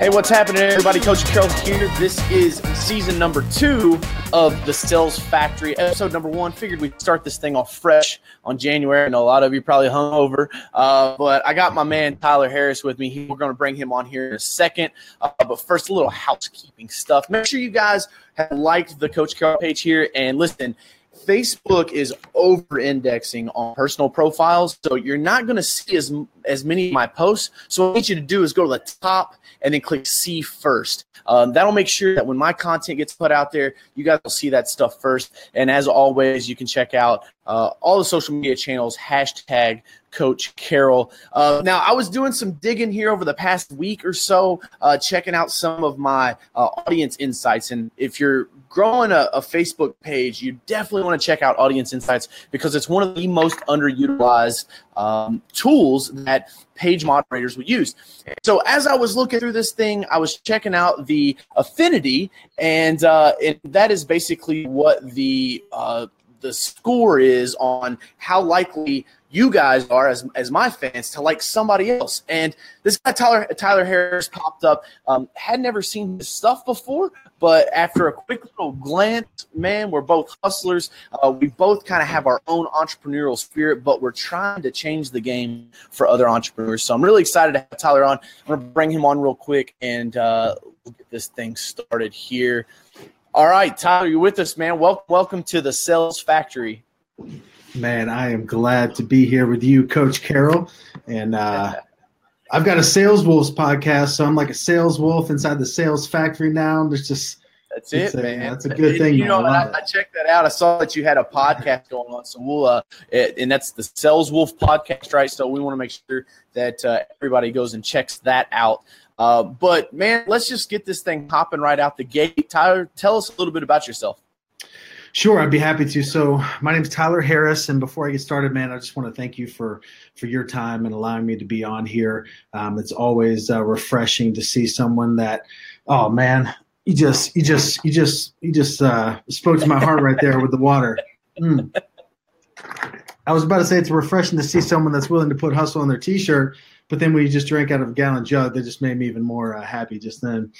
Hey, what's happening, everybody? Coach Carroll here. This is season number 2 of The Sales Factory, episode number 1. Figured we'd start this thing off fresh on January. I know a lot of you probably hungover, but I got my man Tyler Harris with me. We're going to bring him on here in a second, but first, a little housekeeping stuff. Make sure you guys have liked the Coach Carroll page here, and listen, Facebook is over-indexing on personal profiles, so you're not going to see as many of my posts. So what I need you to do is go to the top and then click see first. That'll make sure that when my content gets put out there, you guys will see that stuff first. And as always, you can check out all the social media channels, hashtag Coach Carroll. Now, I was doing some digging here over the past week or so, checking out some of my audience insights. And if you're growing a Facebook page, you definitely want to check out audience insights because it's one of the most underutilized tools that page moderators would use. So as I was looking through this thing, I was checking out the affinity, and that is basically what the score is on how likely you guys are as my fans to like somebody else. And this guy, Tyler Harris, popped up. Had never seen his stuff before, but after a quick little glance, man, we're both hustlers. We both kind of have our own entrepreneurial spirit, but we're trying to change the game for other entrepreneurs. So I'm really excited to have Tyler on. I'm going to bring him on real quick, and we'll get this thing started here. All right, Tyler, you're with us, man. Welcome to the Sales Factory. Man, I am glad to be here with you, Coach Carroll. And I've got a Sales Wolves podcast, so I'm like a sales wolf inside the Sales Factory now. There's just man. That's a good thing. You know, I checked that out. I saw that you had a podcast going on, so we'll and that's the Sales Wolf podcast, right? So we want to make sure that everybody goes and checks that out. But, man, let's just get this thing hopping right out the gate. Tyler, tell us a little bit about yourself. Sure, I'd be happy to. So my name is Tyler Harris, and before I get started, man, I just want to thank you for your time and allowing me to be on here. It's always refreshing to see someone that, oh, man, you just spoke to my heart right there with the water. I was about to say it's refreshing to see someone that's willing to put hustle on their T-shirt, but then when you just drank out of a gallon jug, that just made me even more happy just then,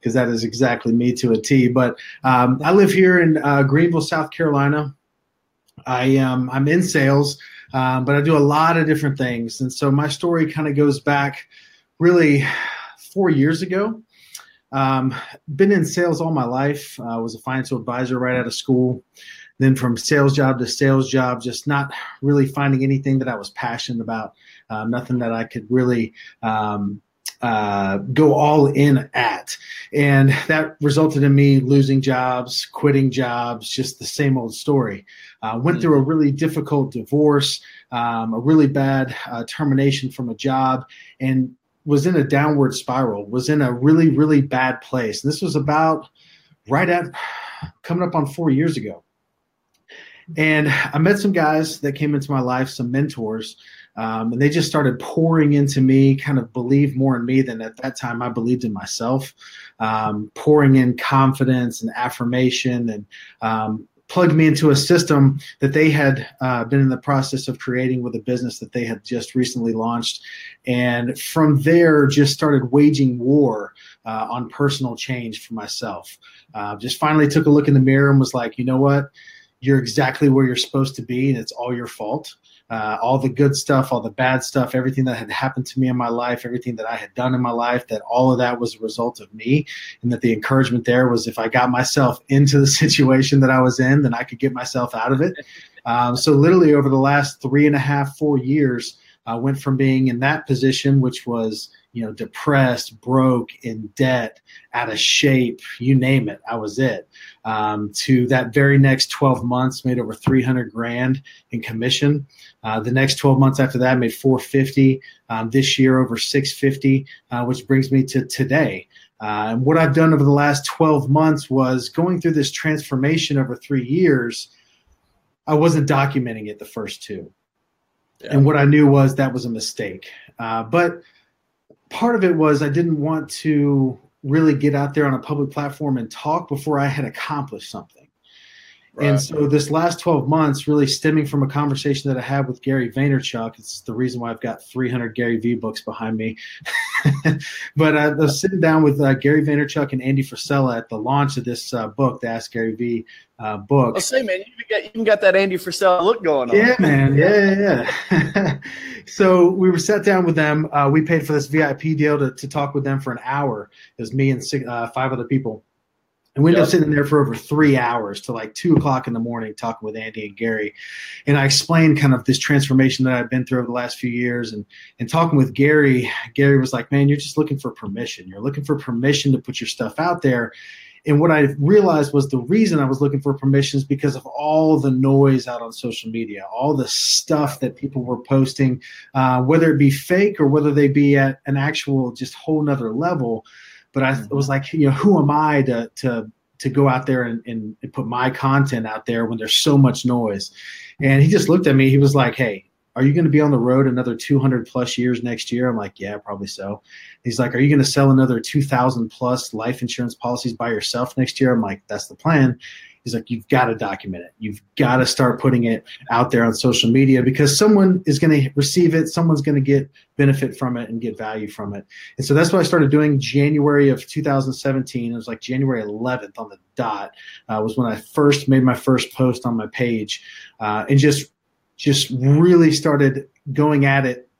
because that is exactly me to a T. But I live here in Greenville, South Carolina. I'm in sales, but I do a lot of different things. And so my story kind of goes back really 4 years ago. Been in sales all my life. I was a financial advisor right out of school. Then from sales job to sales job, just not really finding anything that I was passionate about, nothing that I could really go all in at. And that resulted in me losing jobs, quitting jobs, just the same old story. Went through a really difficult divorce, a really bad termination from a job, and was in a downward spiral, was in a really, really bad place. And this was about right at coming up on 4 years ago. And I met some guys that came into my life, some mentors, and they just started pouring into me, kind of believe more in me than at that time I believed in myself, pouring in confidence and affirmation, and plugged me into a system that they had been in the process of creating with a business that they had just recently launched. And from there, just started waging war on personal change for myself. Just finally took a look in the mirror and was like, you know what? You're exactly where you're supposed to be, and it's all your fault. All the good stuff, all the bad stuff, everything that had happened to me in my life, everything that I had done in my life, that all of that was a result of me, and that the encouragement there was if I got myself into the situation that I was in, then I could get myself out of it. So literally over the last 3.5, 4 years, I went from being in that position, which was, you know, depressed, broke, in debt, out of shape, you name it, I was it, to that very next 12 months, made over 300 grand in commission. The next 12 months after that, I made 450, this year over 650, which brings me to today. And what I've done over the last 12 months was going through this transformation over 3 years. I wasn't documenting it the first two. Yeah. And what I knew was that was a mistake. But part of it was I didn't want to really get out there on a public platform and talk before I had accomplished something. Right. And so this last 12 months really stemming from a conversation that I had with Gary Vaynerchuk. It's the reason why I've got 300 Gary V books behind me. But I was sitting down with Gary Vaynerchuk and Andy Frisella at the launch of this book, the Ask Gary V book. I'll say, man, you even got that Andy Frisella look going on. Yeah, man. Yeah. So we were sat down with them. We paid for this VIP deal to talk with them for an hour. It was me and five other people. And we ended up sitting there for over 3 hours to like 2 o'clock in the morning talking with Andy and Gary. And I explained kind of this transformation that I've been through over the last few years. And talking with Gary, Gary was like, man, you're just looking for permission. You're looking for permission to put your stuff out there. And what I realized was the reason I was looking for permission is because of all the noise out on social media, all the stuff that people were posting, whether it be fake or whether they be at an actual just whole nother level. But I was like, you know, who am I to go out there and put my content out there when there's so much noise? And he just looked at me. He was like, hey, are you going to be on the road another 200 plus years next year? I'm like, yeah, probably so. He's like, are you going to sell another 2,000 plus life insurance policies by yourself next year? I'm like, that's the plan. He's like, you've got to document it. You've got to start putting it out there on social media because someone is going to receive it. Someone's going to get benefit from it and get value from it. And so that's what I started doing January of 2017. It was like January 11th on the dot was when I first made my first post on my page and just really started going at it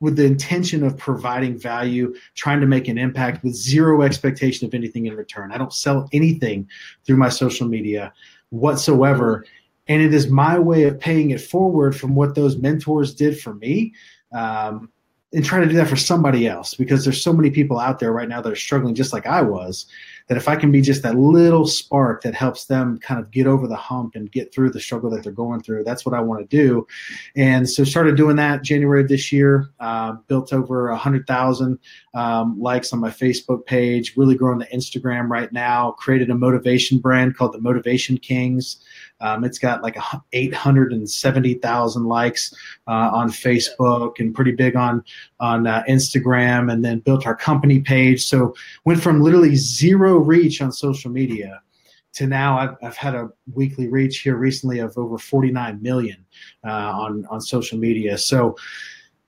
with the intention of providing value, trying to make an impact with zero expectation of anything in return. I don't sell anything through my social media whatsoever. And it is my way of paying it forward from what those mentors did for me and trying to do that for somebody else because there's so many people out there right now that are struggling just like I was, that if I can be just that little spark that helps them kind of get over the hump and get through the struggle that they're going through, that's what I want to do. And so started doing that January of this year, built over 100,000 likes on my Facebook page, really growing the Instagram right now, created a motivation brand called The Motivation Kings. It's got like 870,000 likes on Facebook and pretty big on Instagram, and then built our company page. So went from literally zero reach on social media to now I've had a weekly reach here recently of over 49 million on social media. So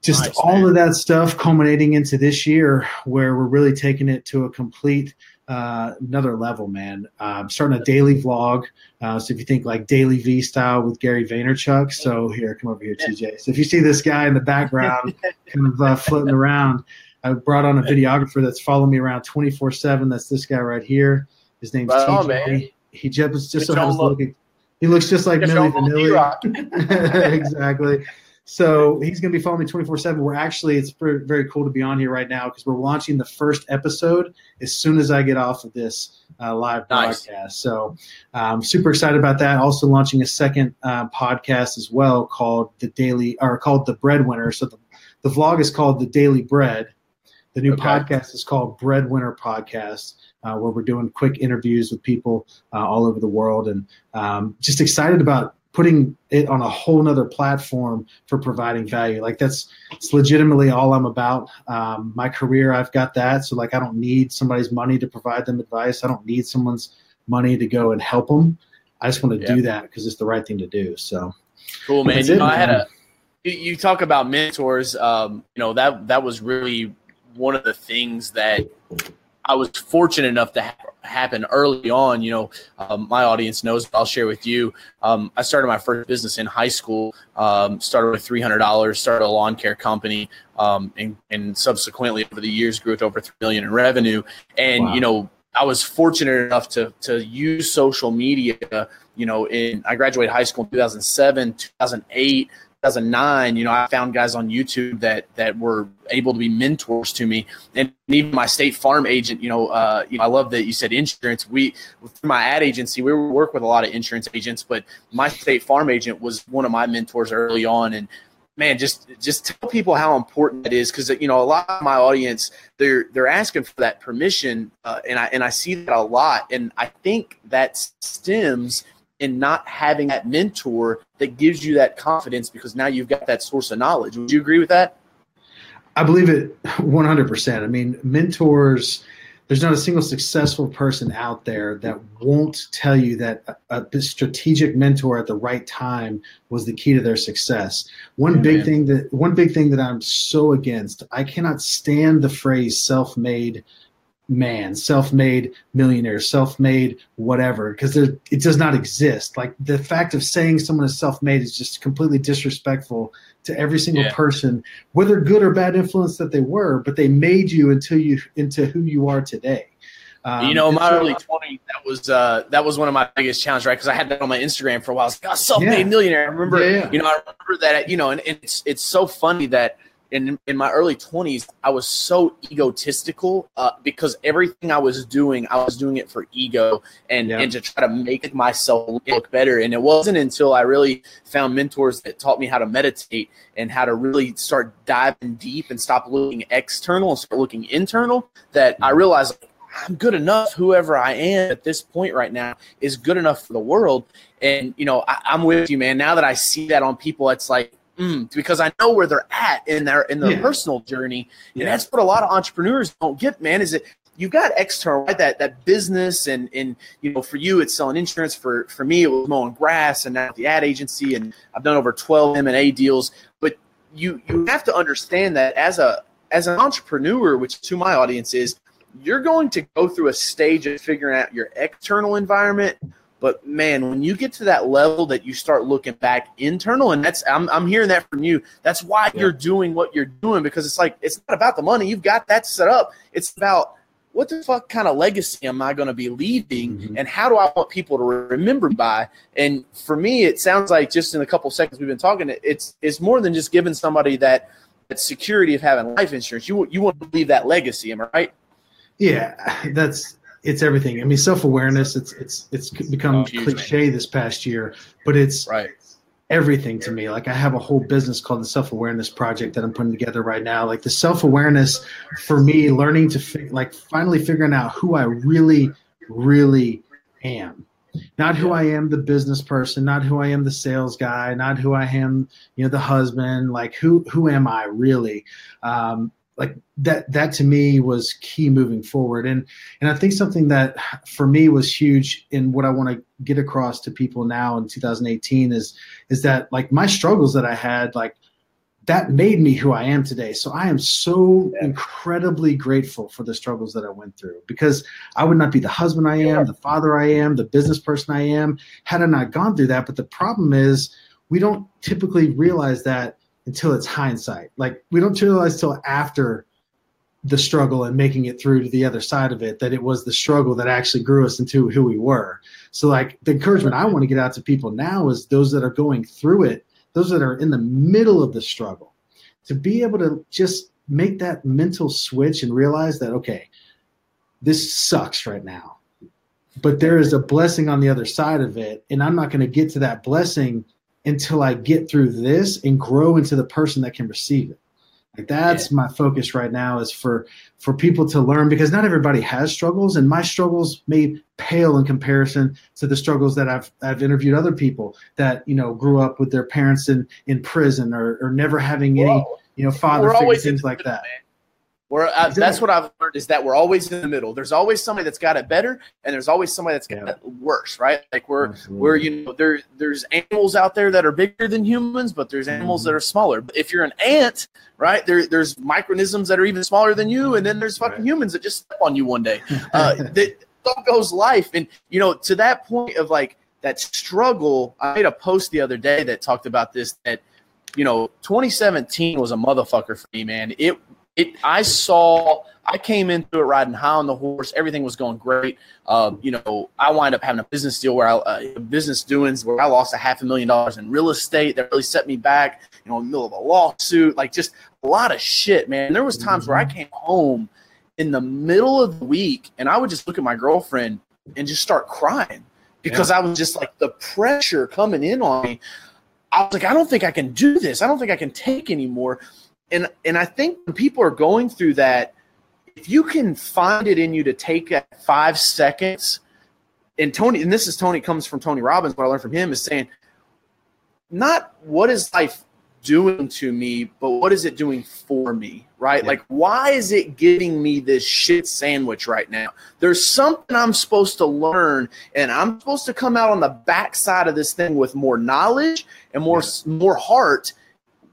just nice, all man. Of that stuff culminating into this year where we're really taking it to a complete another level, man. I'm starting a daily vlog. So if you think like Daily V style with Gary Vaynerchuk, so here, come over here, CJ. So if you see this guy in the background kind of floating around, I brought on a videographer that's following me around 24/7. That's this guy right here. His name's right TJ. He just so happens looking. He looks just like Milli Vanilli. Exactly. So he's going to be following me 24/7. We're actually, it's very, very cool to be on here right now because we're launching the first episode as soon as I get off of this live nice. Podcast. So I'm super excited about that. Also launching a second podcast as well called The Breadwinner. So the vlog is called The Daily Bread. The new podcast is called Breadwinner Podcast, where we're doing quick interviews with people all over the world, and just excited about putting it on a whole nother platform for providing value. Like it's legitimately all I'm about. My career, I've got that. So like, I don't need somebody's money to provide them advice. I don't need someone's money to go and help them. I just want to do that because it's the right thing to do. So cool, man. You know, you talk about mentors. You know, that was really one of the things that I was fortunate enough to happen early on. You know, my audience knows, but I'll share with you. I started my first business in high school, started with $300, started a lawn care company, and subsequently over the years grew it to over $3 million in revenue. And, wow. You know, I was fortunate enough to use social media, you know, I graduated high school in 2007, 2008, 2009, you know, I found guys on YouTube that were able to be mentors to me, and even my State Farm agent. You know, I love that you said insurance. Through my ad agency, we work with a lot of insurance agents, but my State Farm agent was one of my mentors early on. And man, just tell people how important that is, because you know, a lot of my audience they're asking for that permission, and I see that a lot, and I think that stems. And not having that mentor that gives you that confidence because now you've got that source of knowledge. Would you agree with that? I believe it 100%. I mean, mentors, There's not a single successful person out there that won't tell you that a strategic mentor at the right time was the key to their success. One big thing that I'm so against, I cannot stand the phrase self-made man, self-made millionaire, self-made whatever, because it does not exist. Like, the fact of saying someone is self-made is just completely disrespectful to every single person, whether good or bad influence that they were, but they made you into who you are today. My early 20s, that was one of my biggest challenges, right? Because I had that on my Instagram for a while. I was like, self-made millionaire. I remember, I remember that, and it's so funny that in my early 20s, I was so egotistical because everything I was doing it for ego and to try to make myself look better. And it wasn't until I really found mentors that taught me how to meditate and how to really start diving deep and stop looking external and start looking internal that I realized I'm good enough. Whoever I am at this point right now is good enough for the world. And, I'm with you, man. Now that I see that on people, it's like, because I know where they're at in their personal journey. And that's what a lot of entrepreneurs don't get, man, is that you've got external, right? That business and for you, it's selling insurance. For me, it was mowing grass and now the ad agency. And I've done over 12 M&A deals. But you have to understand that as an entrepreneur, which to my audience is, you're going to go through a stage of figuring out your external environment. But man, when you get to that level that you start looking back internal, and that's I'm hearing that from you. That's why you're doing what you're doing, because it's like, it's not about the money. You've got that set up. It's about what the fuck kind of legacy am I going to be leaving, and how do I want people to remember me by? And for me, it sounds like just in a couple seconds we've been talking, it's more than just giving somebody that security of having life insurance. You want to leave that legacy, am I right? Yeah, it's everything. I mean, self-awareness, it's become cliche this past year, but it's everything to me. Like, I have a whole business called the Self Awareness Project that I'm putting together right now. Like, the self-awareness for me, learning to finally figuring out who I really, really am. Not who I am, the business person, not who I am, the sales guy, not who I am, the husband. Like, who am I really? Like that to me was key moving forward. And I think something that for me was huge in what I want to get across to people now in 2018 is that, like, my struggles that I had, like, that made me who I am today. So I am so incredibly grateful for the struggles that I went through, because I would not be the husband I am, the father I am, the business person I am, had I not gone through that. But the problem is we don't typically realize that until it's hindsight. Like, we don't realize till after the struggle and making it through to the other side of it, that it was the struggle that actually grew us into who we were. So, like, the encouragement I want to get out to people now is those that are going through it, those that are in the middle of the struggle, to be able to just make that mental switch and realize that, okay, this sucks right now, but there is a blessing on the other side of it. And I'm not going to get to that blessing until I get through this and grow into the person that can receive it. Like, that's my focus right now, is for people to learn, because not everybody has struggles, and my struggles may pale in comparison to the struggles that I've interviewed other people that, grew up with their parents in prison or never having any, father figure, things like that. That's what I've learned, is that we're always in the middle. There's always somebody that's got it better, and there's always somebody that's got it worse, right? Like, we're there's animals out there that are bigger than humans, but there's animals that are smaller. But if you're an ant, right, there's microorganisms that are even smaller than you, and then there's fucking humans that just step on you one day. That goes life, and to that point of, like, that struggle. I made a post the other day that talked about this. That 2017 was a motherfucker for me, man. I came into it riding high on the horse. Everything was going great. I wind up having a business deal where I lost $500,000 in real estate that really set me back, in the middle of a lawsuit, like, just a lot of shit, man. And there was times where I came home in the middle of the week and I would just look at my girlfriend and just start crying, because I was just like, the pressure coming in on me. I was like, I don't think I can do this. I don't think I can take anymore. And I think when people are going through that, if you can find it in you to take 5 seconds, comes from Tony Robbins, what I learned from him is saying, not what is life doing to me, but what is it doing for me, right? Yeah. Like, why is it giving me this shit sandwich right now? There's something I'm supposed to learn, and I'm supposed to come out on the backside of this thing with more knowledge and more heart.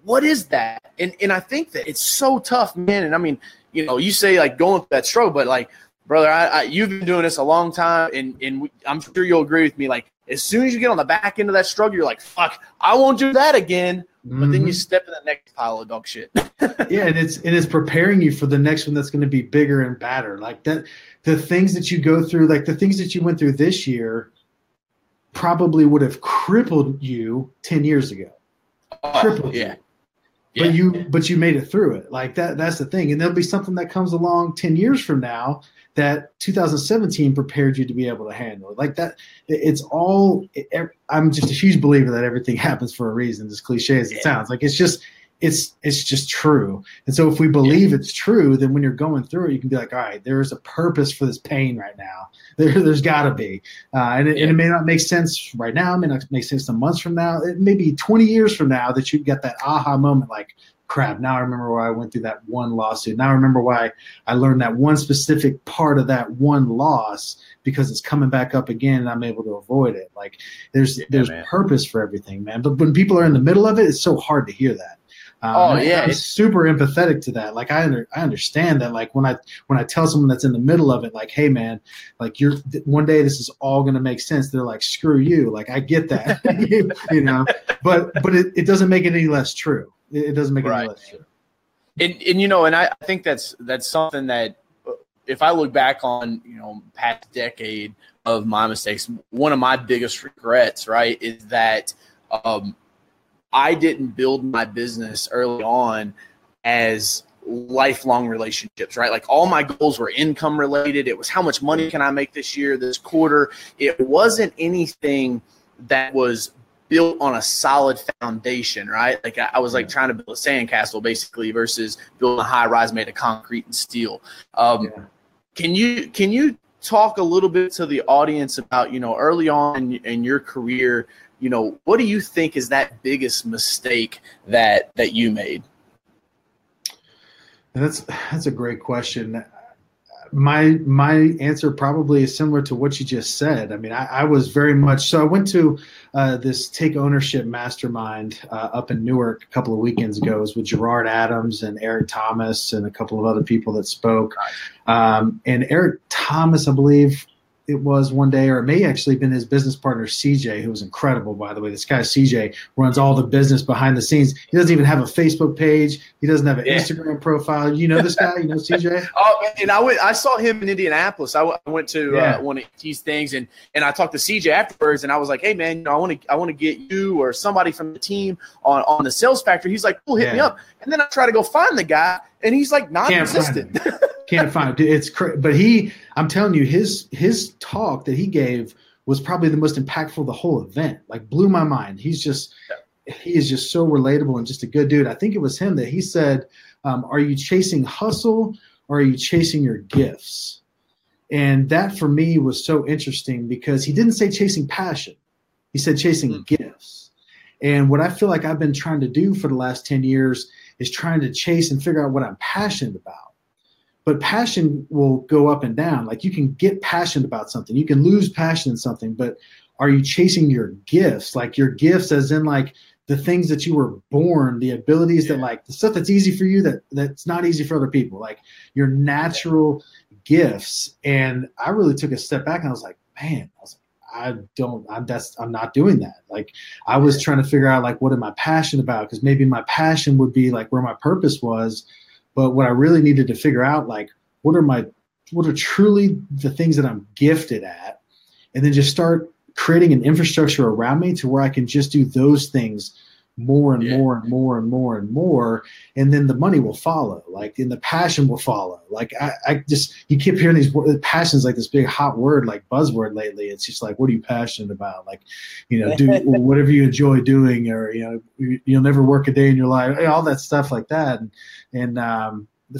What is that? And I think that it's so tough, man. And I mean, you know, you say like going through that struggle, but like, brother, you've been doing this a long time, and I'm sure you'll agree with me. Like, as soon as you get on the back end of that struggle, you're like, fuck, I won't do that again. But then you step in the next pile of dog shit. Yeah, and it's preparing you for the next one that's going to be bigger and badder. Like that, the things that you go through, like the things that you went through this year probably would have crippled you 10 years ago. Yeah. But you made it through it. Like that's the thing. And there'll be something that comes along 10 years from now that 2017 prepared you to be able to handle. Like that, it's all, I'm just a huge believer that everything happens for a reason, as cliche as it sounds. Like it's just true. And so if we believe it's true, then when you're going through it, you can be like, all right, there is a purpose for this pain right now. There's gotta be. And it may not make sense right now. It may not make sense some months from now. It may be 20 years from now that you get that aha moment. Like, crap, now I remember why I went through that one lawsuit. Now I remember why I learned that one specific part of that one loss, because it's coming back up again and I'm able to avoid it. Like there's purpose for everything, man. But when people are in the middle of it, it's so hard to hear that. I'm super empathetic to that. Like I understand that. Like when I tell someone that's in the middle of it, like, hey man, like one day this is all going to make sense. They're like, screw you. Like I get that, you know, but it doesn't make it any less true. It doesn't make it any less true. And you know, and I think that's something that if I look back on, you know, past decade of my mistakes, one of my biggest regrets, right, is that, I didn't build my business early on as lifelong relationships, right? Like all my goals were income related. It was how much money can I make this year, this quarter. It wasn't anything that was built on a solid foundation, right? Like I was like trying to build a sandcastle basically versus building a high rise made of concrete and steel. Can you talk a little bit to the audience about, you know, early on in your career, you know, what do you think is that biggest mistake that you made? That's a great question. My answer probably is similar to what you just said. I mean, I was very much so. I went to this Take Ownership Mastermind up in Newark a couple of weekends ago. It was with Gerard Adams and Eric Thomas and a couple of other people that spoke. And Eric Thomas, I believe, it was one day, or it may actually have been his business partner, CJ, who was incredible, by the way. This guy, CJ, runs all the business behind the scenes. He doesn't even have a Facebook page. He doesn't have an Instagram profile. You know this guy? You know CJ? Oh, and I saw him in Indianapolis. I went to one of these things, and I talked to CJ afterwards, and I was like, hey, man, you know, I want to get you or somebody from the team on the Sales Factory. He's like, cool, hit me up. And then I try to go find the guy, and he's like non-existent. Can't find it. It's crazy. But I'm telling you, his talk that he gave was probably the most impactful of the whole event. Like blew my mind. He is just so relatable and just a good dude. I think it was him that he said, are you chasing hustle or are you chasing your gifts? And that for me was so interesting because he didn't say chasing passion. He said chasing gifts. And what I feel like I've been trying to do for the last 10 years is trying to chase and figure out what I'm passionate about. But passion will go up and down. Like you can get passionate about something. You can lose passion in something, but are you chasing your gifts? Like your gifts as in like the things that you were born, the abilities that like the stuff that's easy for you that's not easy for other people, like your natural gifts. And I really took a step back and I was like, man, I'm not doing that. Like I was trying to figure out like, what am I passionate about? Because maybe my passion would be like where my purpose was. But what I really needed to figure out, like, what are truly the things that I'm gifted at, and then just start creating an infrastructure around me to where I can just do those things more and more and more and more and more, and then the money will follow. Like, and the passion will follow. Like, you keep hearing these words. Passion's like this big hot word, like buzzword lately. It's just like, what are you passionate about? Like, you know, do whatever you enjoy doing, or you know, you'll never work a day in your life. All that stuff like that. And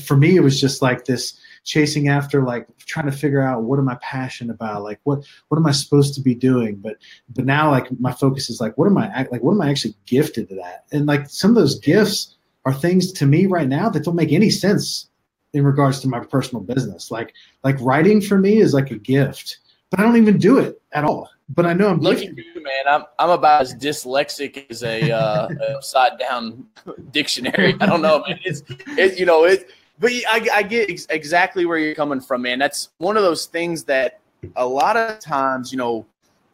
for me, it was just like this chasing after, like trying to figure out what am I passionate about? Like what am I supposed to be doing? But now like my focus is like, what am I actually gifted to that? And like some of those gifts are things to me right now that don't make any sense in regards to my personal business. Like writing for me is like a gift, but I don't even do it at all. But I know I'm lucky, man. I'm about as dyslexic as a upside down dictionary. I don't know, man. But I get exactly where you're coming from, man. That's one of those things that a lot of times, you know,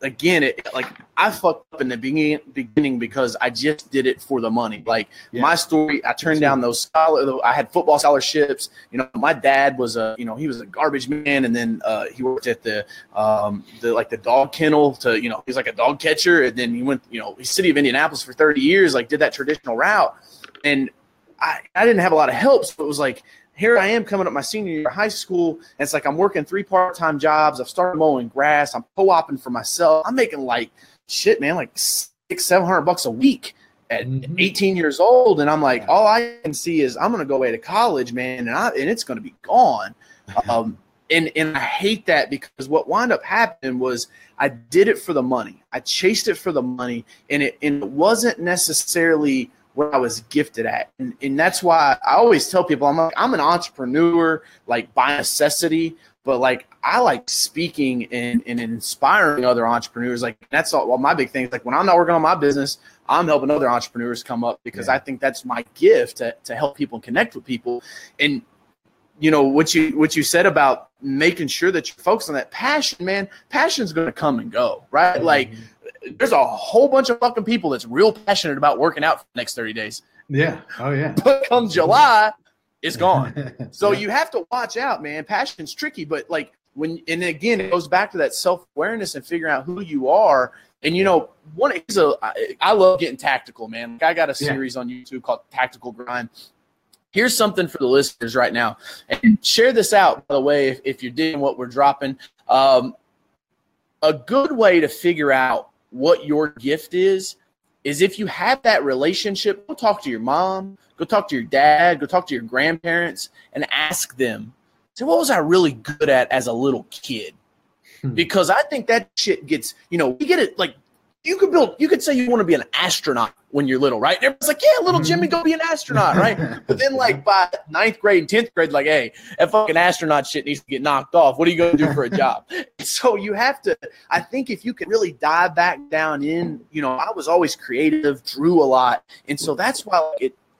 again, I fucked up in the beginning because I just did it for the money. Like my story, I turned down those I had football scholarships. You know, my dad was he was a garbage man, and then he worked at the dog kennel to, you know, he's like a dog catcher, and then he went, you know, the city of Indianapolis for 30 years, like did that traditional route, and I didn't have a lot of help, so it was like, here I am coming up my senior year of high school, and it's like I'm working 3 part-time jobs. I've started mowing grass. I'm co-oping for myself. I'm making like shit, man, like $600-$700 a week at 18 years old, and I'm like, all I can see is I'm going to go away to college, man, and it's going to be gone. And I hate that, because what wound up happening was I did it for the money. I chased it for the money, and it wasn't necessarily – what I was gifted at. And that's why I always tell people, I'm like, I'm an entrepreneur, like by necessity, but like I like speaking and inspiring other entrepreneurs. Like that's all. Well, my big thing is like when I'm not working on my business, I'm helping other entrepreneurs come up, because I think that's my gift to help people connect with people. And you know, what you said about making sure that you're focused on that passion, man, passion's going to come and go, right? Like, there's a whole bunch of fucking people that's real passionate about working out for the next 30 days. Yeah. Oh, yeah. But come July, it's gone. So you have to watch out, man. Passion's tricky, but like and again, it goes back to that self-awareness and figuring out who you are. And, you know, I love getting tactical, man. Like I got a series on YouTube called Tactical Grind. Here's something for the listeners right now. And share this out, by the way, if you're digging what we're dropping. A good way to figure out what your gift is if you have that relationship, go talk to your mom, go talk to your dad, go talk to your grandparents, and ask them, so what was I really good at as a little kid? Because I think that shit gets, you know, we get it, like you could say you want to be an astronaut when you're little, right? And everyone's like, yeah, little Jimmy, go be an astronaut, right? But then like by 9th grade and 10th grade, like, hey, that fucking astronaut shit needs to get knocked off. What are you going to do for a job? So you have to, I think if you can really dive back down in, you know, I was always creative, drew a lot. And so that's why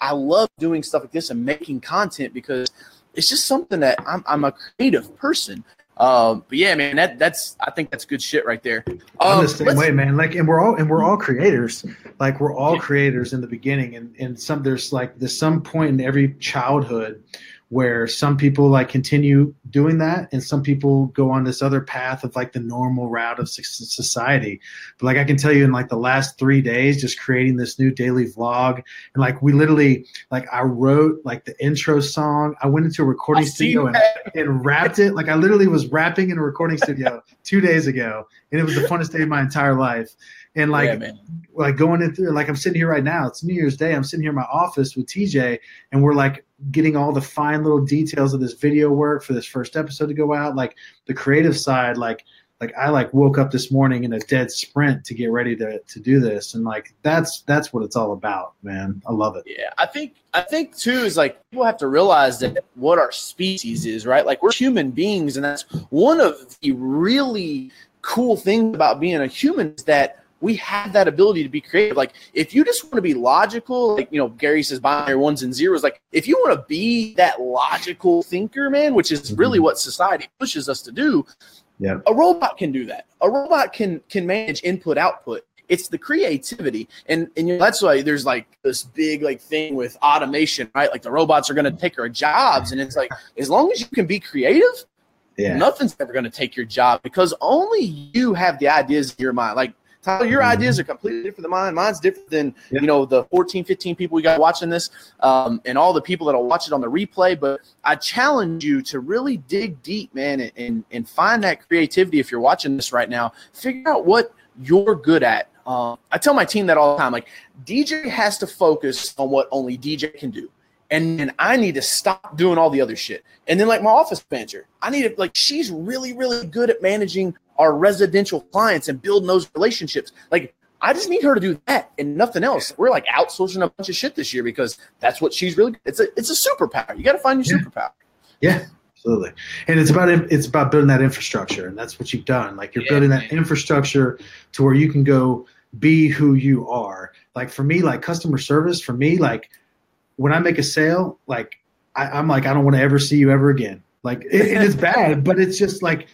I love doing stuff like this and making content, because it's just something that I'm a creative person. But yeah, man, I think that's good shit right there. I'm the same way, man. Like, and we're all creators. Like we're all creators in the beginning. And there's some point in every childhood where some people like continue doing that. And some people go on this other path of like the normal route of society. But like, I can tell you in like the last 3 days, just creating this new daily vlog. And like, we literally, like I wrote like the intro song. I went into a recording studio and rapped it. Like I literally was rapping in a recording studio 2 days ago. And it was the funnest day of my entire life. And like, going in through, like I'm sitting here right now, it's New Year's Day. I'm sitting here in my office with TJ, and we're like, getting all the fine little details of this video work for this first episode to go out. Like the creative side, like I like woke up this morning in a dead sprint to get ready to do this. And like, that's what it's all about, man. I love it. Yeah. I think too, is like people have to realize that what our species is, right? Like we're human beings. And that's one of the really cool things about being a human, is that we have that ability to be creative. Like if you just want to be logical, like, you know, Gary says binary ones and zeros, like if you want to be that logical thinker, man, which is really what society pushes us to do, a robot can do that. A robot can manage input output. It's the creativity. And you know, that's why there's like this big like thing with automation, right? Like the robots are going to take our jobs. And it's like, as long as you can be creative, nothing's ever going to take your job, because only you have the ideas in your mind. Like, Tyler, your ideas are completely different than mine. Mine's different than, you know, the 14, 15 people we got watching this, and all the people that will watch it on the replay. But I challenge you to really dig deep, man, and find that creativity. If you're watching this right now, figure out what you're good at. I tell my team that all the time. Like, DJ has to focus on what only DJ can do. And then I need to stop doing all the other shit. And then like my office manager, I need to, like, she's really, really good at managing our residential clients and building those relationships. Like, I just need her to do that and nothing else. We're like outsourcing a bunch of shit this year because that's what she's really, it's a superpower. You got to find your superpower. Yeah, absolutely. And it's about building that infrastructure, and that's what you've done. Like, you're building that infrastructure to where you can go be who you are. Like for me, like customer service for me, like when I make a sale, like I'm like, I don't want to ever see you ever again. Like it's bad, but it's just like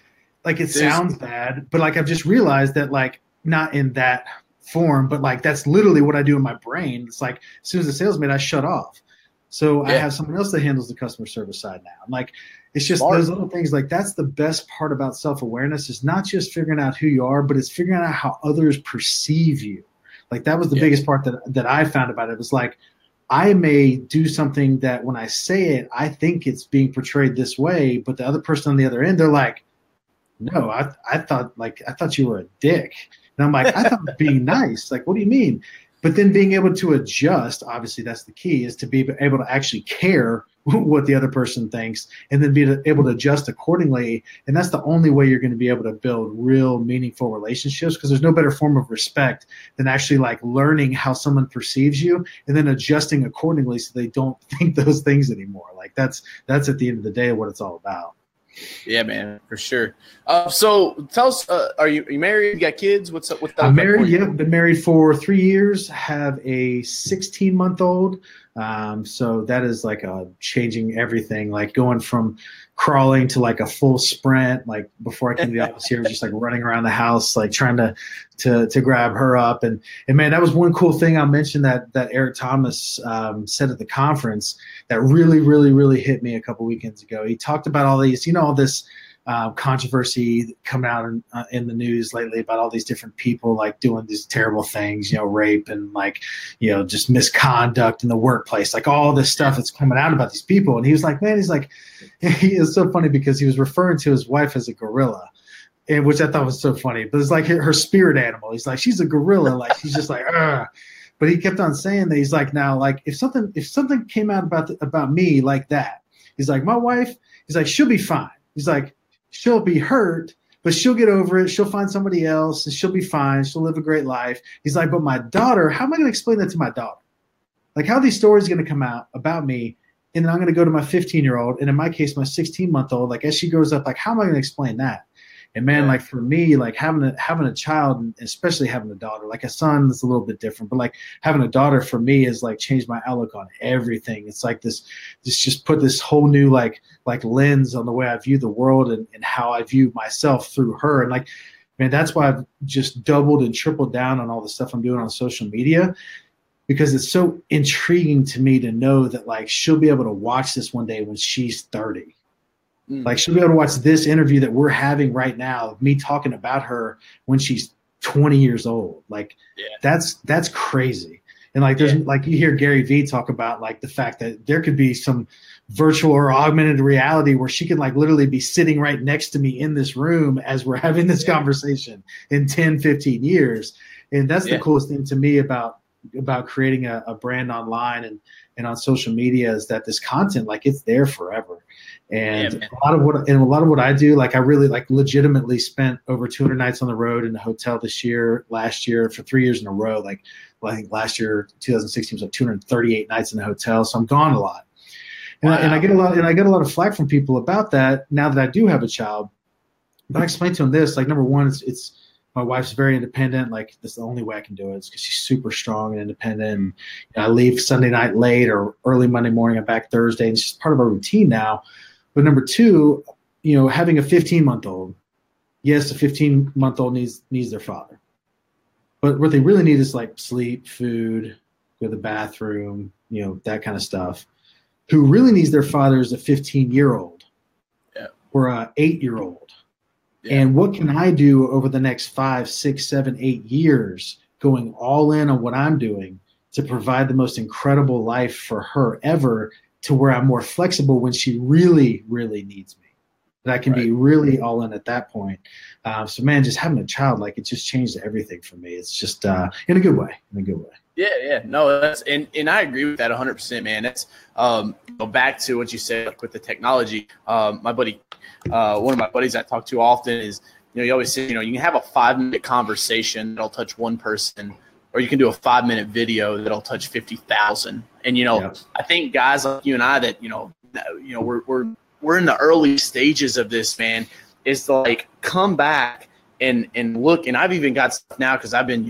it sounds bad, but like, I've just realized that, like, not in that form, but like that's literally what I do in my brain. It's like as soon as the sale's made, I shut off. So I have someone else that handles the customer service side now. I'm like, it's just those little things. Like that's the best part about self-awareness. It's not just figuring out who you are, but it's figuring out how others perceive you. Like that was the biggest part that I found about it. It was like, I may do something that when I say it, I think it's being portrayed this way, but the other person on the other end, they're like, no, I thought you were a dick. And I'm like, I thought it was being nice. Like, what do you mean? But then being able to adjust, obviously that's the key, is to be able to actually care what the other person thinks and then be able to adjust accordingly. And that's the only way you're going to be able to build real meaningful relationships, because there's no better form of respect than actually like learning how someone perceives you and then adjusting accordingly so they don't think those things anymore. Like that's at the end of the day what it's all about. Yeah, man, for sure. So tell us, are you married? You got kids? What's up with that? I'm married, yeah. Been married for 3 years, have a 16-month-old. So that is like changing everything, like going from crawling to like a full sprint. Like before I came to the office here, I was just like running around the house, like trying to grab her up. And man, that was one cool thing I mentioned that Eric Thomas said at the conference that really, really, really hit me a couple weekends ago. He talked about all these, all this controversy coming out in the news lately about all these different people like doing these terrible things, rape and like, just misconduct in the workplace, like all this stuff that's coming out about these people. And he was like, man, he is so funny because he was referring to his wife as a gorilla. And which I thought was so funny, but it's like her spirit animal. He's like, she's a gorilla. Like, she's just like, ugh. But he kept on saying that. He's like, now, like if something came out about me like that, he's like, my wife, he's like, she'll be fine. He's like, she'll be hurt, but she'll get over it. She'll find somebody else and she'll be fine. She'll live a great life. He's like, but my daughter, how am I going to explain that to my daughter? Like, how are these stories going to come out about me? And then I'm going to go to my 15-year-old. And in my case, my 16-month-old, like as she grows up, like, how am I going to explain that? And man, like for me, like having a child, and especially having a daughter, like a son is a little bit different, but like having a daughter for me is like changed my outlook on everything. It's like this just put this whole new like lens on the way I view the world and how I view myself through her. And like, man, that's why I've just doubled and tripled down on all the stuff I'm doing on social media, because it's so intriguing to me to know that like she'll be able to watch this one day when she's 30. Like she'll be able to watch this interview that we're having right now, me talking about her when she's 20 years old. Like that's crazy. And like there's like you hear Gary V talk about like the fact that there could be some virtual or augmented reality where she can like literally be sitting right next to me in this room as we're having this conversation in 10, 15 years. And that's the coolest thing to me about creating a brand online and on social media is that this content, like it's there forever. And a lot of what I do, like I really like legitimately spent over 200 nights on the road in the hotel this year, last year for 3 years in a row. Like I think last year, 2016 was like 238 nights in the hotel. So I'm gone a lot. And, wow. I get a lot of flack from people about that now that I do have a child. But I explained to them this, like number one, it's my wife's very independent. Like that's the only way I can do it is because she's super strong and independent. And I leave Sunday night late or early Monday morning. I'm back Thursday, and it's just part of our routine now. But number two, having a 15-month-old, yes, a 15-month-old needs their father. But what they really need is like sleep, food, go to the bathroom, that kind of stuff. Who really needs their father is a 15-year-old or an 8-year-old. Yeah. And what can I do over the next 5, 6, 7, 8 years going all in on what I'm doing to provide the most incredible life for her ever to where I'm more flexible when she really, really needs me? And I can be really all in at that point. So, man, just having a child, like, it just changed everything for me. It's just in a good way, in a good way. Yeah. No, that's, and I agree with that 100%, man. That's back to what you said, like, with the technology. My buddy, one of my buddies I talk to often is, you always say, you can have a 5-minute conversation that'll touch one person, or you can do a 5-minute video that'll touch 50,000. And, I think guys like you and I that, we're in the early stages of this, man, is to, like, come back and look. And I've even got stuff now, because I've been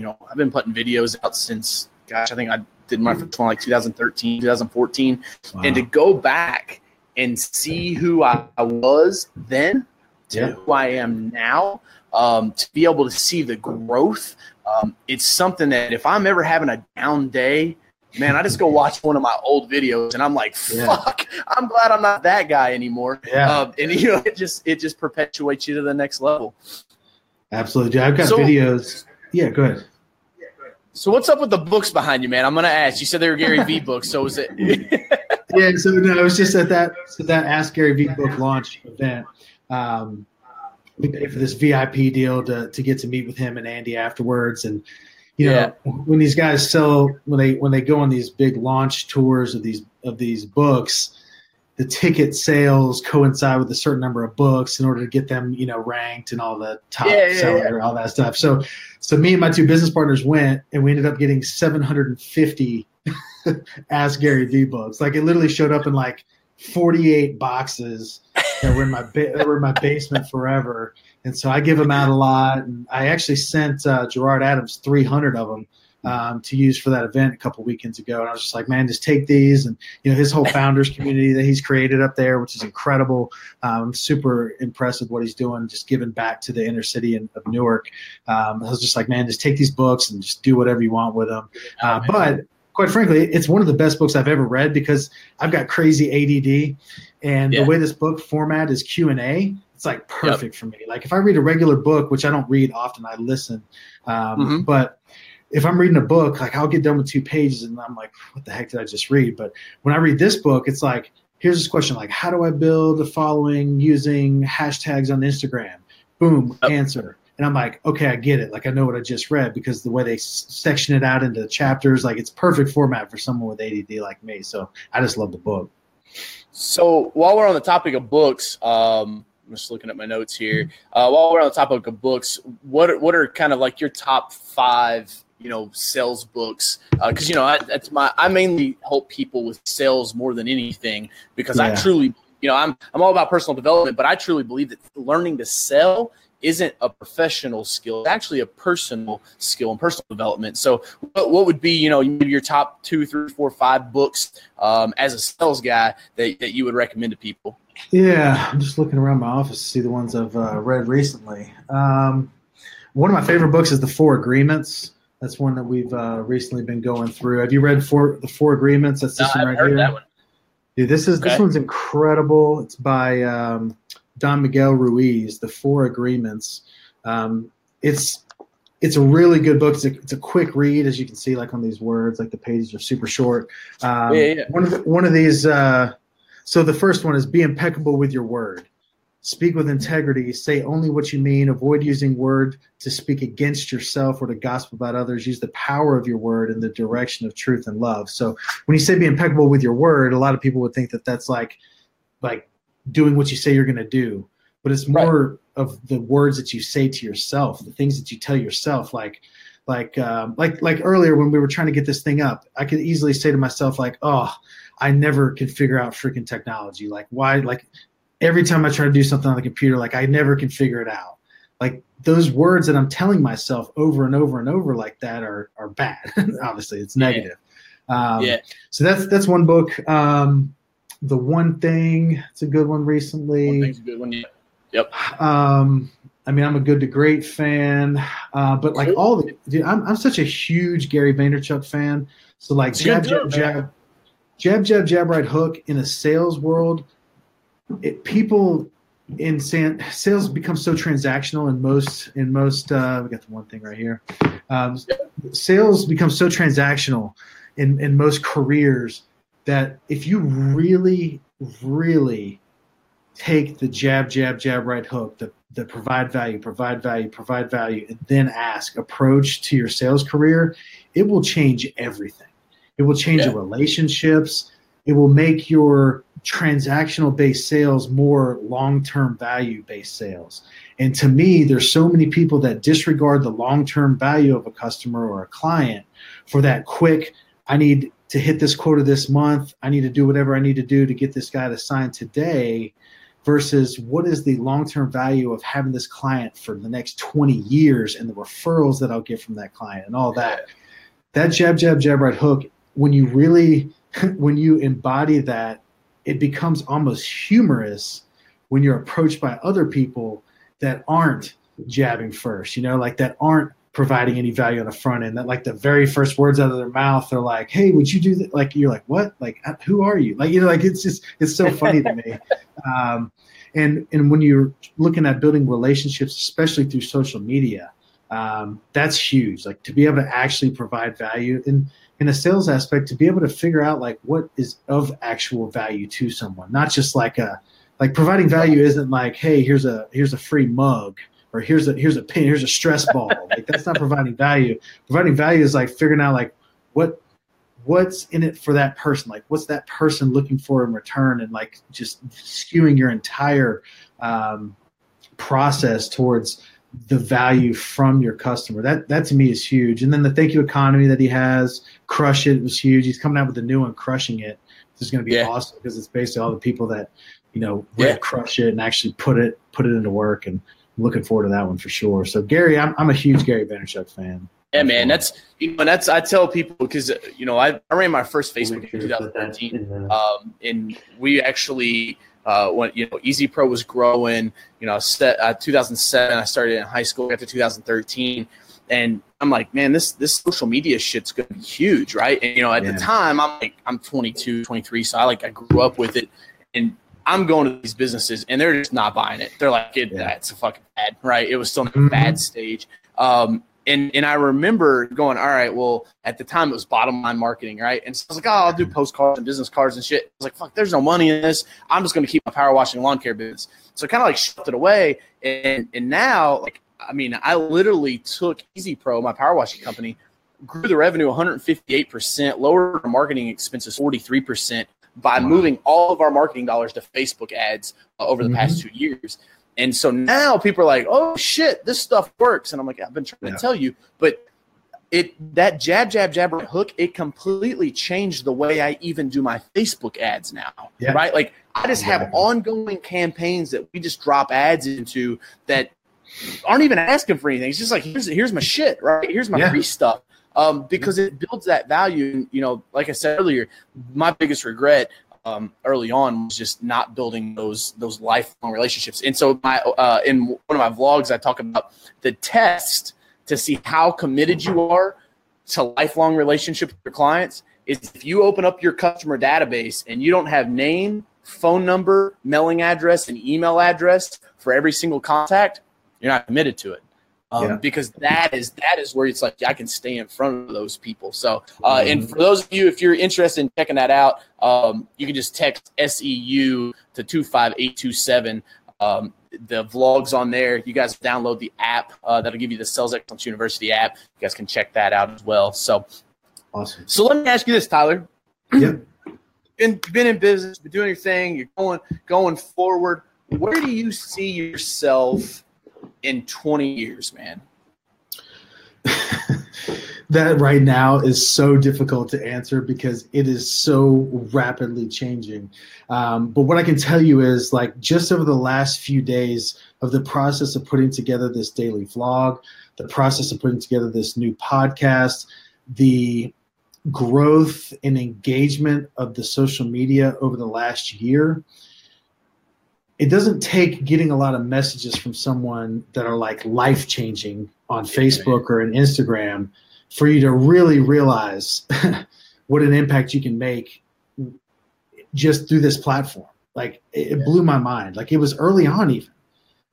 putting videos out since, gosh, I think I did my first one like 2013, 2014. Wow. And to go back and see who I was then to who I am now, to be able to see the growth. It's something that if I'm ever having a down day, man, I just go watch one of my old videos, and I'm like, "Fuck, I'm glad I'm not that guy anymore." Yeah, and it just perpetuates you to the next level. Absolutely, I've got videos. Yeah, go ahead. So what's up with the books behind you, man? I'm gonna ask. You said they were Gary V books, so was it? Yeah, so no, it was just at that Ask Gary V book launch event. We paid for this VIP deal to get to meet with him and Andy afterwards, and. When these guys sell, when they go on these big launch tours of these books, the ticket sales coincide with a certain number of books in order to get them, ranked and all the top seller, all that stuff. So me and my two business partners went, and we ended up getting 750 Ask Gary V books. Like, it literally showed up in like 48 boxes that were in my basement forever. And so I give them out a lot. And I actually sent Gerard Adams 300 of them to use for that event a couple weekends ago. And I was just like, man, just take these. And, his whole founders community that he's created up there, which is incredible. I'm super impressed with what he's doing, just giving back to the inner city of Newark. I was just like, man, just take these books and just do whatever you want with them. But quite frankly, it's one of the best books I've ever read, because I've got crazy ADD. And the way this book format is Q&A, it's like perfect for me. Like, if I read a regular book, which I don't read often, I listen. But if I'm reading a book, like, I'll get done with 2 pages and I'm like, what the heck did I just read? But when I read this book, it's like, here's this question. Like, how do I build a following using hashtags on Instagram? Boom, answer. And I'm like, okay, I get it. Like, I know what I just read, because the way they section it out into chapters, like, it's perfect format for someone with ADD like me. So I just love the book. So while we're on the topic of books, I'm just looking at my notes here. While we're on the topic of books, what are kind of like your top 5, sales books? Because I mainly help people with sales more than anything, because I truly, I'm all about personal development, but I truly believe that learning to sell isn't a professional skill. It's actually a personal skill and personal development. So what would be, your top 2, 3, 4, 5 books as a sales guy that you would recommend to people? Yeah, I'm just looking around my office to see the ones I've read recently. One of my favorite books is The Four Agreements. That's one that we've recently been going through. Have you read The Four Agreements? That's this one right here. I've heard that one. Dude, this one's incredible. It's by Don Miguel Ruiz, The Four Agreements. It's a really good book. It's a quick read, as you can see, like on these words, like the pages are super short. One of these. So the first one is be impeccable with your word. Speak with integrity. Say only what you mean. Avoid using word to speak against yourself or to gossip about others. Use the power of your word in the direction of truth and love. So when you say be impeccable with your word, a lot of people would think that that's like doing what you say you're going to do. But it's more of the words that you say to yourself, the things that you tell yourself, like earlier when we were trying to get this thing up, I could easily say to myself, like, oh, I never can figure out freaking technology. Like, why? Like, every time I try to do something on the computer, like, I never can figure it out. Like, those words that I'm telling myself over and over and over like that are bad. Obviously, it's negative. So that's one book. The One Thing, it's a good one recently. One Thing's a good one. Yeah. Yep. I mean, I'm a Good to Great fan, but like all the dude, I'm such a huge Gary Vaynerchuk fan. So like jab, jab, jab, right hook in a sales world. People in sales become so transactional in most, we got the One Thing right here. Sales become so transactional in most careers that if you really, really take the jab, jab, jab, right hook, the provide value, provide value, provide value, and then ask approach to your sales career, it will change everything. It will change your relationships. It will make your transactional-based sales more long-term value-based sales. And to me, there's so many people that disregard the long-term value of a customer or a client for that quick, I need to hit this quota this month. I need to do whatever I need to do to get this guy to sign today versus what is the long-term value of having this client for the next 20 years and the referrals that I'll get from that client and all that. That jab, jab, jab, right hook, when you embody that, it becomes almost humorous when you're approached by other people that aren't jabbing first, like that aren't providing any value on the front end, that like the very first words out of their mouth are like, hey, would you do that? Like, you're like, what? Like, who are you? Like, it's so funny to me. And when you're looking at building relationships, especially through social media, that's huge. Like to be able to actually provide value and in a sales aspect, to be able to figure out like what is of actual value to someone, not just like providing value isn't like, hey, here's a free mug. Or here's a pin, here's a stress ball. Like that's not providing value. Providing value is like figuring out like what's in it for that person. Like what's that person looking for in return, and like just skewing your entire process towards the value from your customer. That to me is huge. And then the thank you economy that he has, Crush It was huge. He's coming out with a new one, Crushing It. This is going to be awesome because it's basically all the people that read Crush It and actually put it into work and. Looking forward to that one for sure. So Gary, I'm a huge Gary Vaynerchuk fan. Yeah, man, that's I tell people because I ran my first Facebook in 2013, and we actually when Easy Pro was growing, 2007 I started in high school, got to 2013, and I'm like, man, this social media shit's gonna be huge, right? And the time I'm 22, 23, so I grew up with it and. I'm going to these businesses and they're just not buying it. They're like, that's a fucking bad, right? It was still in a bad stage. And I remember going, all right, well, at the time it was bottom line marketing, right? And so I was like, I'll do postcards and business cards and shit. I was like, fuck, there's no money in this. I'm just going to keep my power washing lawn care business. So I kind of shoved it away. And now, I literally took Easy Pro, my power washing company, grew the revenue 158%, lowered our marketing expenses 43%. By moving all of our marketing dollars to Facebook ads over the past 2 years. And so now people are like, oh, shit, this stuff works. And I'm like, I've been trying to tell you. But that jab, jab, jab, right hook, it completely changed the way I even do my Facebook ads now, right? Like I just have ongoing campaigns that we just drop ads into that aren't even asking for anything. It's just like, here's my shit, right? Here's my free stuff. Because it builds that value. Like I said earlier, my biggest regret early on was just not building those lifelong relationships. And so in one of my vlogs, I talk about the test to see how committed you are to lifelong relationships with your clients is if you open up your customer database and you don't have name, phone number, mailing address, and email address for every single contact, you're not committed to it. Because that is where it's like I can stay in front of those people. So, and for those of you, if you're interested in checking that out, you can just text SEU to 25827. The vlog's on there. You guys download the app. That'll give you the Sales Excellence University app. You guys can check that out as well. So, awesome. So let me ask you this, Tyler. Yep. Been in business, been doing your thing. You're going forward. Where do you see yourself? In 20 years, man? That right now is so difficult to answer because it is so rapidly changing. But what I can tell you is like just over the last few days of the process of putting together this daily vlog, the process of putting together this new podcast, the growth and engagement of the social media over the last year, it doesn't take getting a lot of messages from someone that are like life-changing on Facebook or on Instagram for you to really realize what an impact you can make just through this platform. Like it blew my mind. Like it was early on even.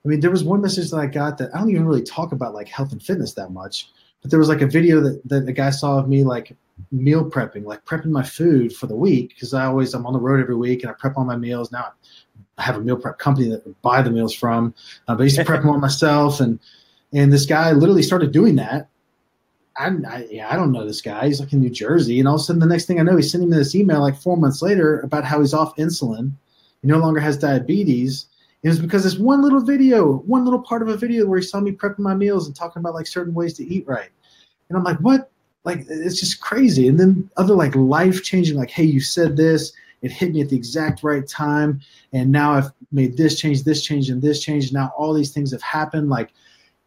I mean, there was one message that I got that I don't even really talk about like health and fitness that much, but there was like a video that a guy saw of me like meal prepping, like prepping my food for the week, because I'm on the road every week and I prep all my meals. Now I have a meal prep company that I buy the meals from, but I used to prep them all myself. And this guy literally started doing that. I don't know this guy. He's like in New Jersey. And all of a sudden, the next thing I know, he's sending me this email like 4 months later about how he's off insulin. He no longer has diabetes. It was because this one little video, one little part of a video where he saw me prepping my meals and talking about like certain ways to eat right. And I'm like, what? Like, it's just crazy. And then other like life-changing, like, hey, you said this. It hit me at the exact right time. And now I've made this change. Now all these things have happened. Like,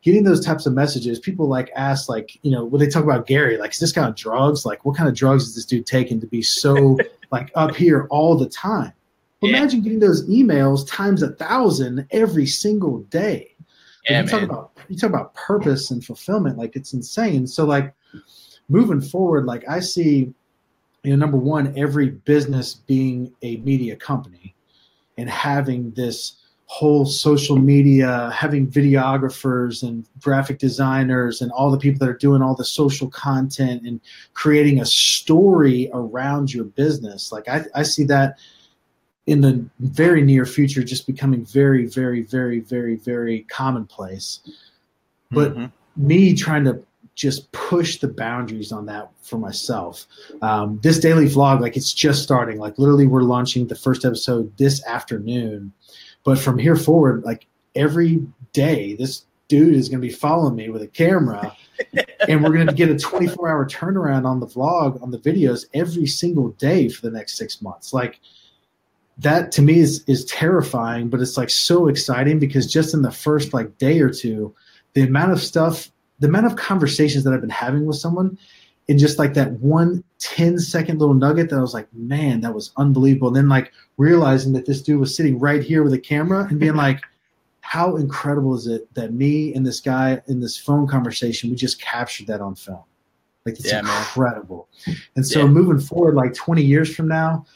getting those types of messages, people like ask, like, you know, when they talk about Gary, like, is this guy on drugs? Like, what kind of drugs is this dude taking to be so like up here all the time? Well, yeah. Imagine getting those emails times 1,000 every single day. Like, yeah, you talk about purpose and fulfillment, like it's insane. So like moving forward, like I see, you know, number one, every business being a media company and having this whole social media, having videographers and graphic designers and all the people that are doing all the social content and creating a story around your business. Like I see that in the very near future just becoming very, very, very, very, very commonplace. But me trying to just push the boundaries on that for myself. This daily vlog, like it's just starting. Like literally we're launching the first episode this afternoon. But from here forward, like every day, this dude is going to be following me with a camera and we're going to get a 24-hour turnaround on the vlog, on the videos every single day for the next 6 months. Like that to me is terrifying, but it's like so exciting because just in the first like day or two, the amount of stuff, the amount of conversations that I've been having with someone in just like that one 10-second little nugget that I was like, man, that was unbelievable. And then like realizing that this dude was sitting right here with a camera and being like, how incredible is it that me and this guy in this phone conversation, we just captured that on film. Like it's incredible. Man. And so moving forward, like 20 years from now,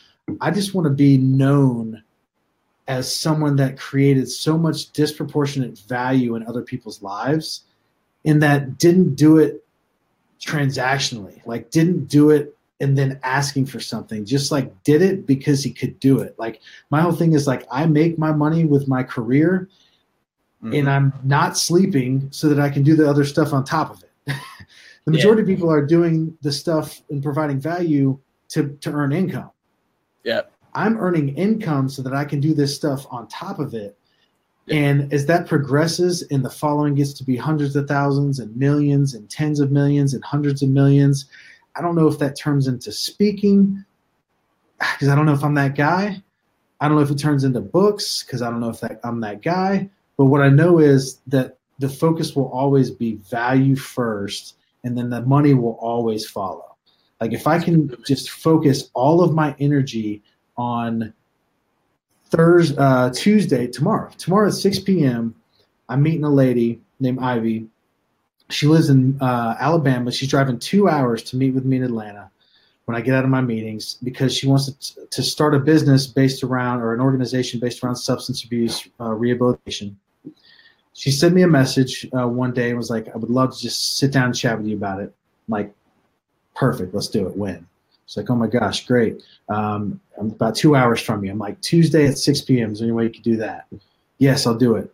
I just want to be known as someone that created so much disproportionate value in other people's lives and that didn't do it transactionally, like didn't do it and then asking for something, just like did it because he could do it. Like my whole thing is like I make my money with my career and I'm not sleeping so that I can do the other stuff on top of it. The majority of people are doing the stuff and providing value to earn income. Yeah, I'm earning income so that I can do this stuff on top of it. And as that progresses and the following gets to be hundreds of thousands and millions and tens of millions and hundreds of millions, I don't know if that turns into speaking because I don't know if I'm that guy. I don't know if it turns into books because I don't know if I'm that guy. But what I know is that the focus will always be value first and then the money will always follow. Like if I can just focus all of my energy on Tuesday, tomorrow at 6 p.m., I'm meeting a lady named Ivy. She lives in Alabama. She's driving 2 hours to meet with me in Atlanta when I get out of my meetings because she wants to start a business based around or an organization based around substance abuse rehabilitation. She sent me a message one day and was like, I would love to just sit down and chat with you about it. I'm like, perfect. Let's do it. When? It's like, oh my gosh, great. I'm about 2 hours from you. I'm like, Tuesday at 6 p.m. Is there any way you could do that? Yes, I'll do it.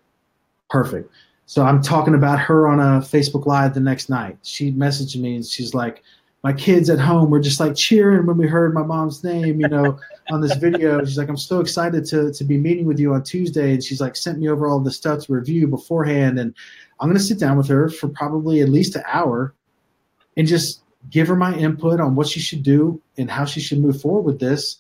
Perfect. So I'm talking about her on a Facebook Live the next night. She messaged me and she's like, my kids at home were just like cheering when we heard my mom's name, you know, on this video. She's like, I'm so excited to be meeting with you on Tuesday. And she's like, sent me over all the stuff to review beforehand. And I'm going to sit down with her for probably at least an hour and just give her my input on what she should do and how she should move forward with this.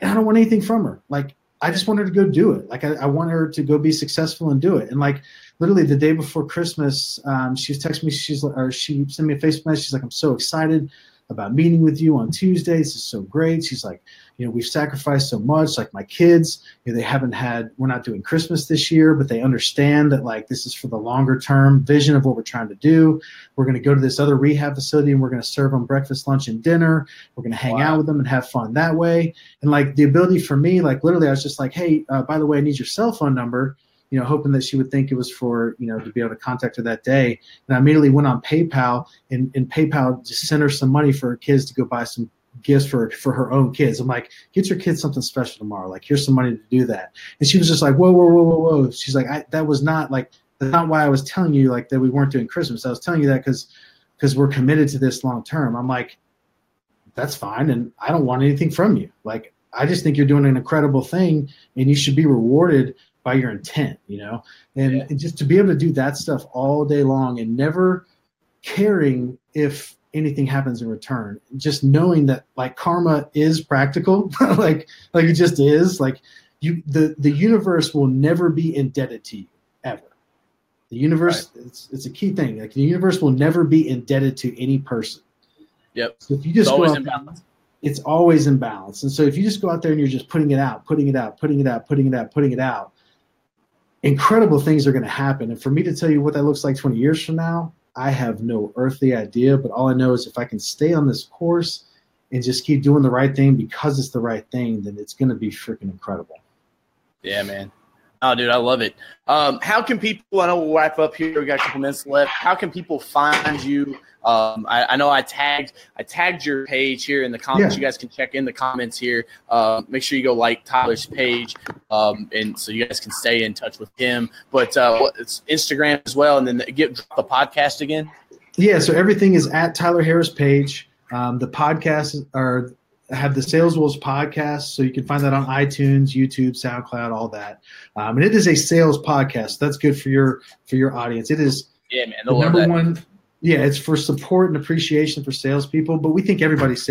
And I don't want anything from her. Like, I just want her to go do it. Like, I want her to go be successful and do it. And like, literally the day before Christmas, she was texting me, she sent me a Facebook message. She's like, I'm so excited about meeting with you on Tuesday. This is so great. She's like, you know, we've sacrificed so much. Like my kids, you know, we're not doing Christmas this year, but they understand that like this is for the longer term vision of what we're trying to do. We're going to go to this other rehab facility and we're going to serve them breakfast, lunch, and dinner. We're going to hang out with them and have fun that way. And like the ability for me, like literally I was just like, hey, by the way, I need your cell phone number. you know, hoping that she would think it was for, you know, to be able to contact her that day. And I immediately went on PayPal, and PayPal just sent her some money for her kids to go buy some gifts for her own kids. I'm like, get your kids something special tomorrow. Like, here's some money to do that. And she was just like, whoa. She's like, that was not like, that's not why I was telling you like that we weren't doing Christmas. I was telling you that because we're committed to this long term. I'm like, that's fine. And I don't want anything from you. Like, I just think you're doing an incredible thing and you should be rewarded by your intent, you know, and, yeah. And just to be able to do that stuff all day long and never caring if anything happens in return, just knowing that like karma is practical, like it just is, like you, the universe will never be indebted to you ever. The universe, right. It's a key thing. Like the universe will never be indebted to any person. Yep. So if you just go out there, it's always in balance. And so if you just go out there and you're just putting it out, incredible things are going to happen. And for me to tell you what that looks like 20 years from now, I have no earthly idea, but all I know is if I can stay on this course and just keep doing the right thing because it's the right thing, then it's going to be freaking incredible. Yeah, man. Oh, dude, I love it. How can people, I know we'll wrap up here. We got a couple minutes left. How can people find you? I know I tagged your page here in the comments. Yeah. You guys can check in the comments here. Make sure you go like Tyler's page, and so you guys can stay in touch with him. But it's Instagram as well, and then drop the podcast again. Yeah, so everything is at Tyler Harris page. The podcasts have the Sales Wolves podcast, so you can find that on iTunes, YouTube, SoundCloud, all that. And it is a sales podcast. That's good for your audience. It is, yeah, man, the number one. Yeah, it's for support and appreciation for salespeople, but we think everybody's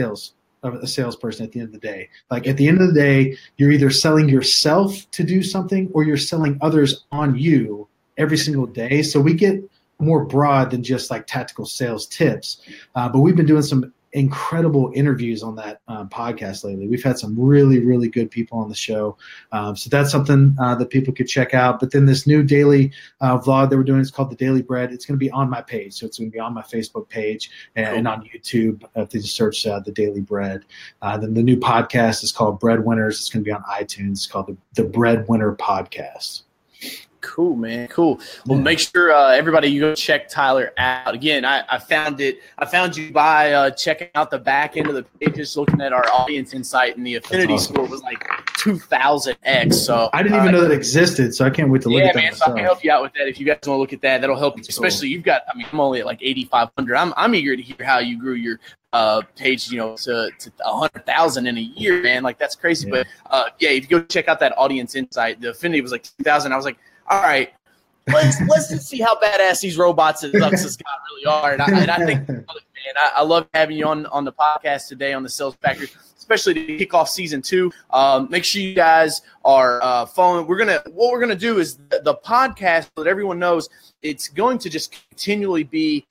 a salesperson at the end of the day. Like at the end of the day, you're either selling yourself to do something or you're selling others on you every single day. So we get more broad than just like tactical sales tips, but we've been doing some incredible interviews on that podcast lately. We've had some really, really good people on the show. So that's something that people could check out. But then this new daily vlog that we're doing is called The Daily Bread. It's going to be on my page. So it's going to be on my Facebook page and on YouTube. If they just search The Daily Bread. Then the new podcast is called Breadwinners. It's going to be on iTunes. It's called the Breadwinner Podcast. Cool, man. Cool. Well, yeah. Make sure everybody, you go check Tyler out. Again, I found you by checking out the back end of the pages, looking at our audience insight, and the affinity score was like 2,000x. So I didn't even know that existed. So I can't wait to look at that. Yeah, man. Myself. So I can help you out with that if you guys want to look at that. That'll help you. Especially cool. You've got. I mean, I'm only at like 8,500. I'm eager to hear how you grew your page, you know, to 100,000 in a year, man. Like that's crazy. Yeah. But yeah, if you go check out that audience insight, the affinity was like 2,000. I was like, all right, let's just see how badass these robots and Luxus got really are. And I think, man, I love having you on the podcast today on the Sales Factory, especially to kick off season 2. Make sure you guys are following. What we're gonna do is the podcast, so that everyone knows it's going to just continually be,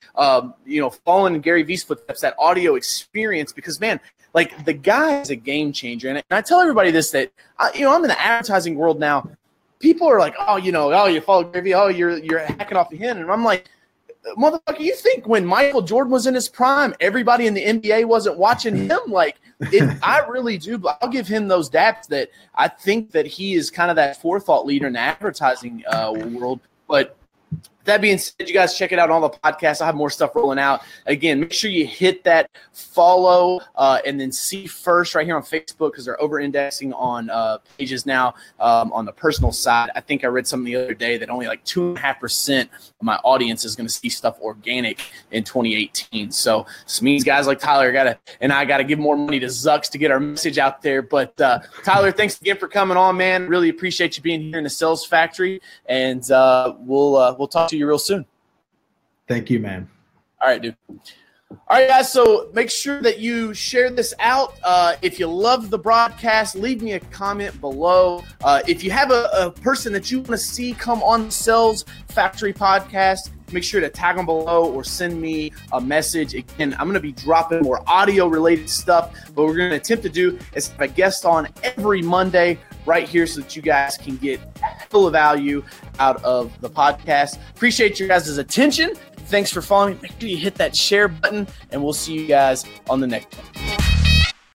following Gary V's footsteps, that audio experience, because man. Like the guy is a game changer, and I tell everybody this that I'm in the advertising world now. People are like, oh, you follow Gary Vee, oh, you're hacking off of him, and I'm like, motherfucker, you think when Michael Jordan was in his prime, everybody in the NBA wasn't watching him? Like, I really do. But I'll give him those daps that I think that he is kind of that forethought leader in the advertising world, but. That being said, you guys check it out on the podcast. I have more stuff rolling out. Again, make sure you hit that follow and then see first right here on Facebook because they're over-indexing on pages now on the personal side. I think I read something the other day that only like 2.5% of my audience is going to see stuff organic in 2018. So this means guys like Tyler I got to give more money to Zucks to get our message out there. But Tyler, thanks again for coming on, man. Really appreciate you being here in the Sales Factory, and we'll talk to you real soon. Thank you, man. All right, dude. All right, guys, so make sure that you share this out. If you love the broadcast, leave me a comment below. If you have a person that you want to see come on the Sales Factory podcast, make sure to tag them below or send me a message. Again, I'm going to be dropping more audio-related stuff, but we're going to attempt to do is have a guest on every Monday right here so that you guys can get full of value out of the podcast. Appreciate your guys' attention. Thanks for following. Make sure you hit that share button, and we'll see you guys on the next one.